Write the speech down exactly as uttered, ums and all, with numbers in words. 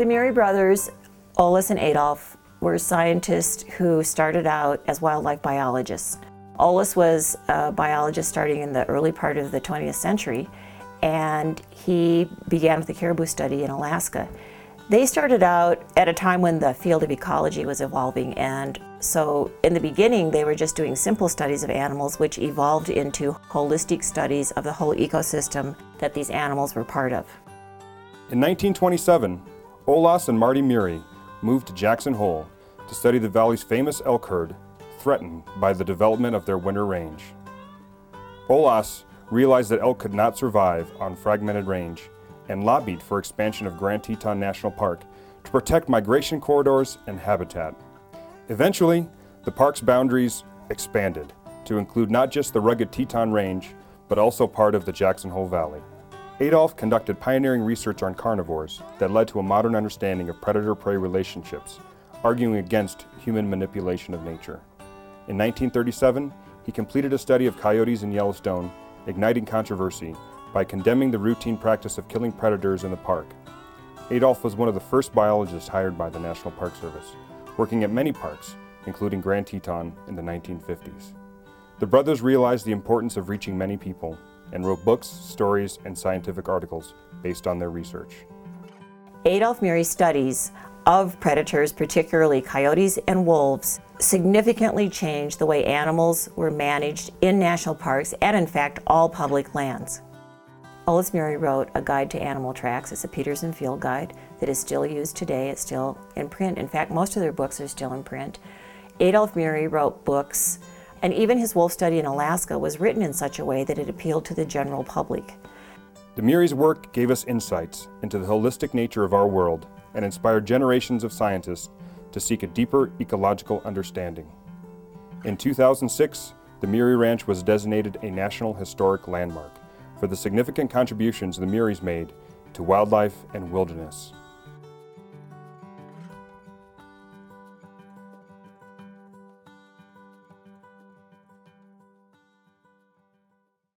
The Murie brothers, Olaus and Adolph, were scientists who started out as wildlife biologists. Olaus was a biologist starting in the early part of the twentieth century, and he began with the caribou study in Alaska. They started out at a time when the field of ecology was evolving, and so in the beginning they were just doing simple studies of animals, which evolved into holistic studies of the whole ecosystem that these animals were part of. In nineteen twenty-seven, Olaus and Marty Murie moved to Jackson Hole to study the valley's famous elk herd, threatened by the development of their winter range. Olaus realized that elk could not survive on fragmented range and lobbied for expansion of Grand Teton National Park to protect migration corridors and habitat. Eventually, the park's boundaries expanded to include not just the rugged Teton Range, but also part of the Jackson Hole Valley. Adolph conducted pioneering research on carnivores that led to a modern understanding of predator-prey relationships, arguing against human manipulation of nature. In nineteen thirty-seven, he completed a study of coyotes in Yellowstone, igniting controversy by condemning the routine practice of killing predators in the park. Adolph was one of the first biologists hired by the National Park Service, working at many parks, including Grand Teton in the nineteen fifties. The brothers realized the importance of reaching many people and wrote books, stories, and scientific articles based on their research. Adolph Murie's studies of predators, particularly coyotes and wolves, significantly changed the way animals were managed in national parks and, in fact, all public lands. Olaus Murie wrote a guide to animal tracks. It's a Peterson Field Guide that is still used today. It's still in print. In fact, most of their books are still in print. Adolph Murie wrote books, and even his wolf study in Alaska was written in such a way that it appealed to the general public. The Murie's work gave us insights into the holistic nature of our world and inspired generations of scientists to seek a deeper ecological understanding. In two thousand six, the Murie Ranch was designated a National Historic Landmark for the significant contributions the Muries made to wildlife and wilderness.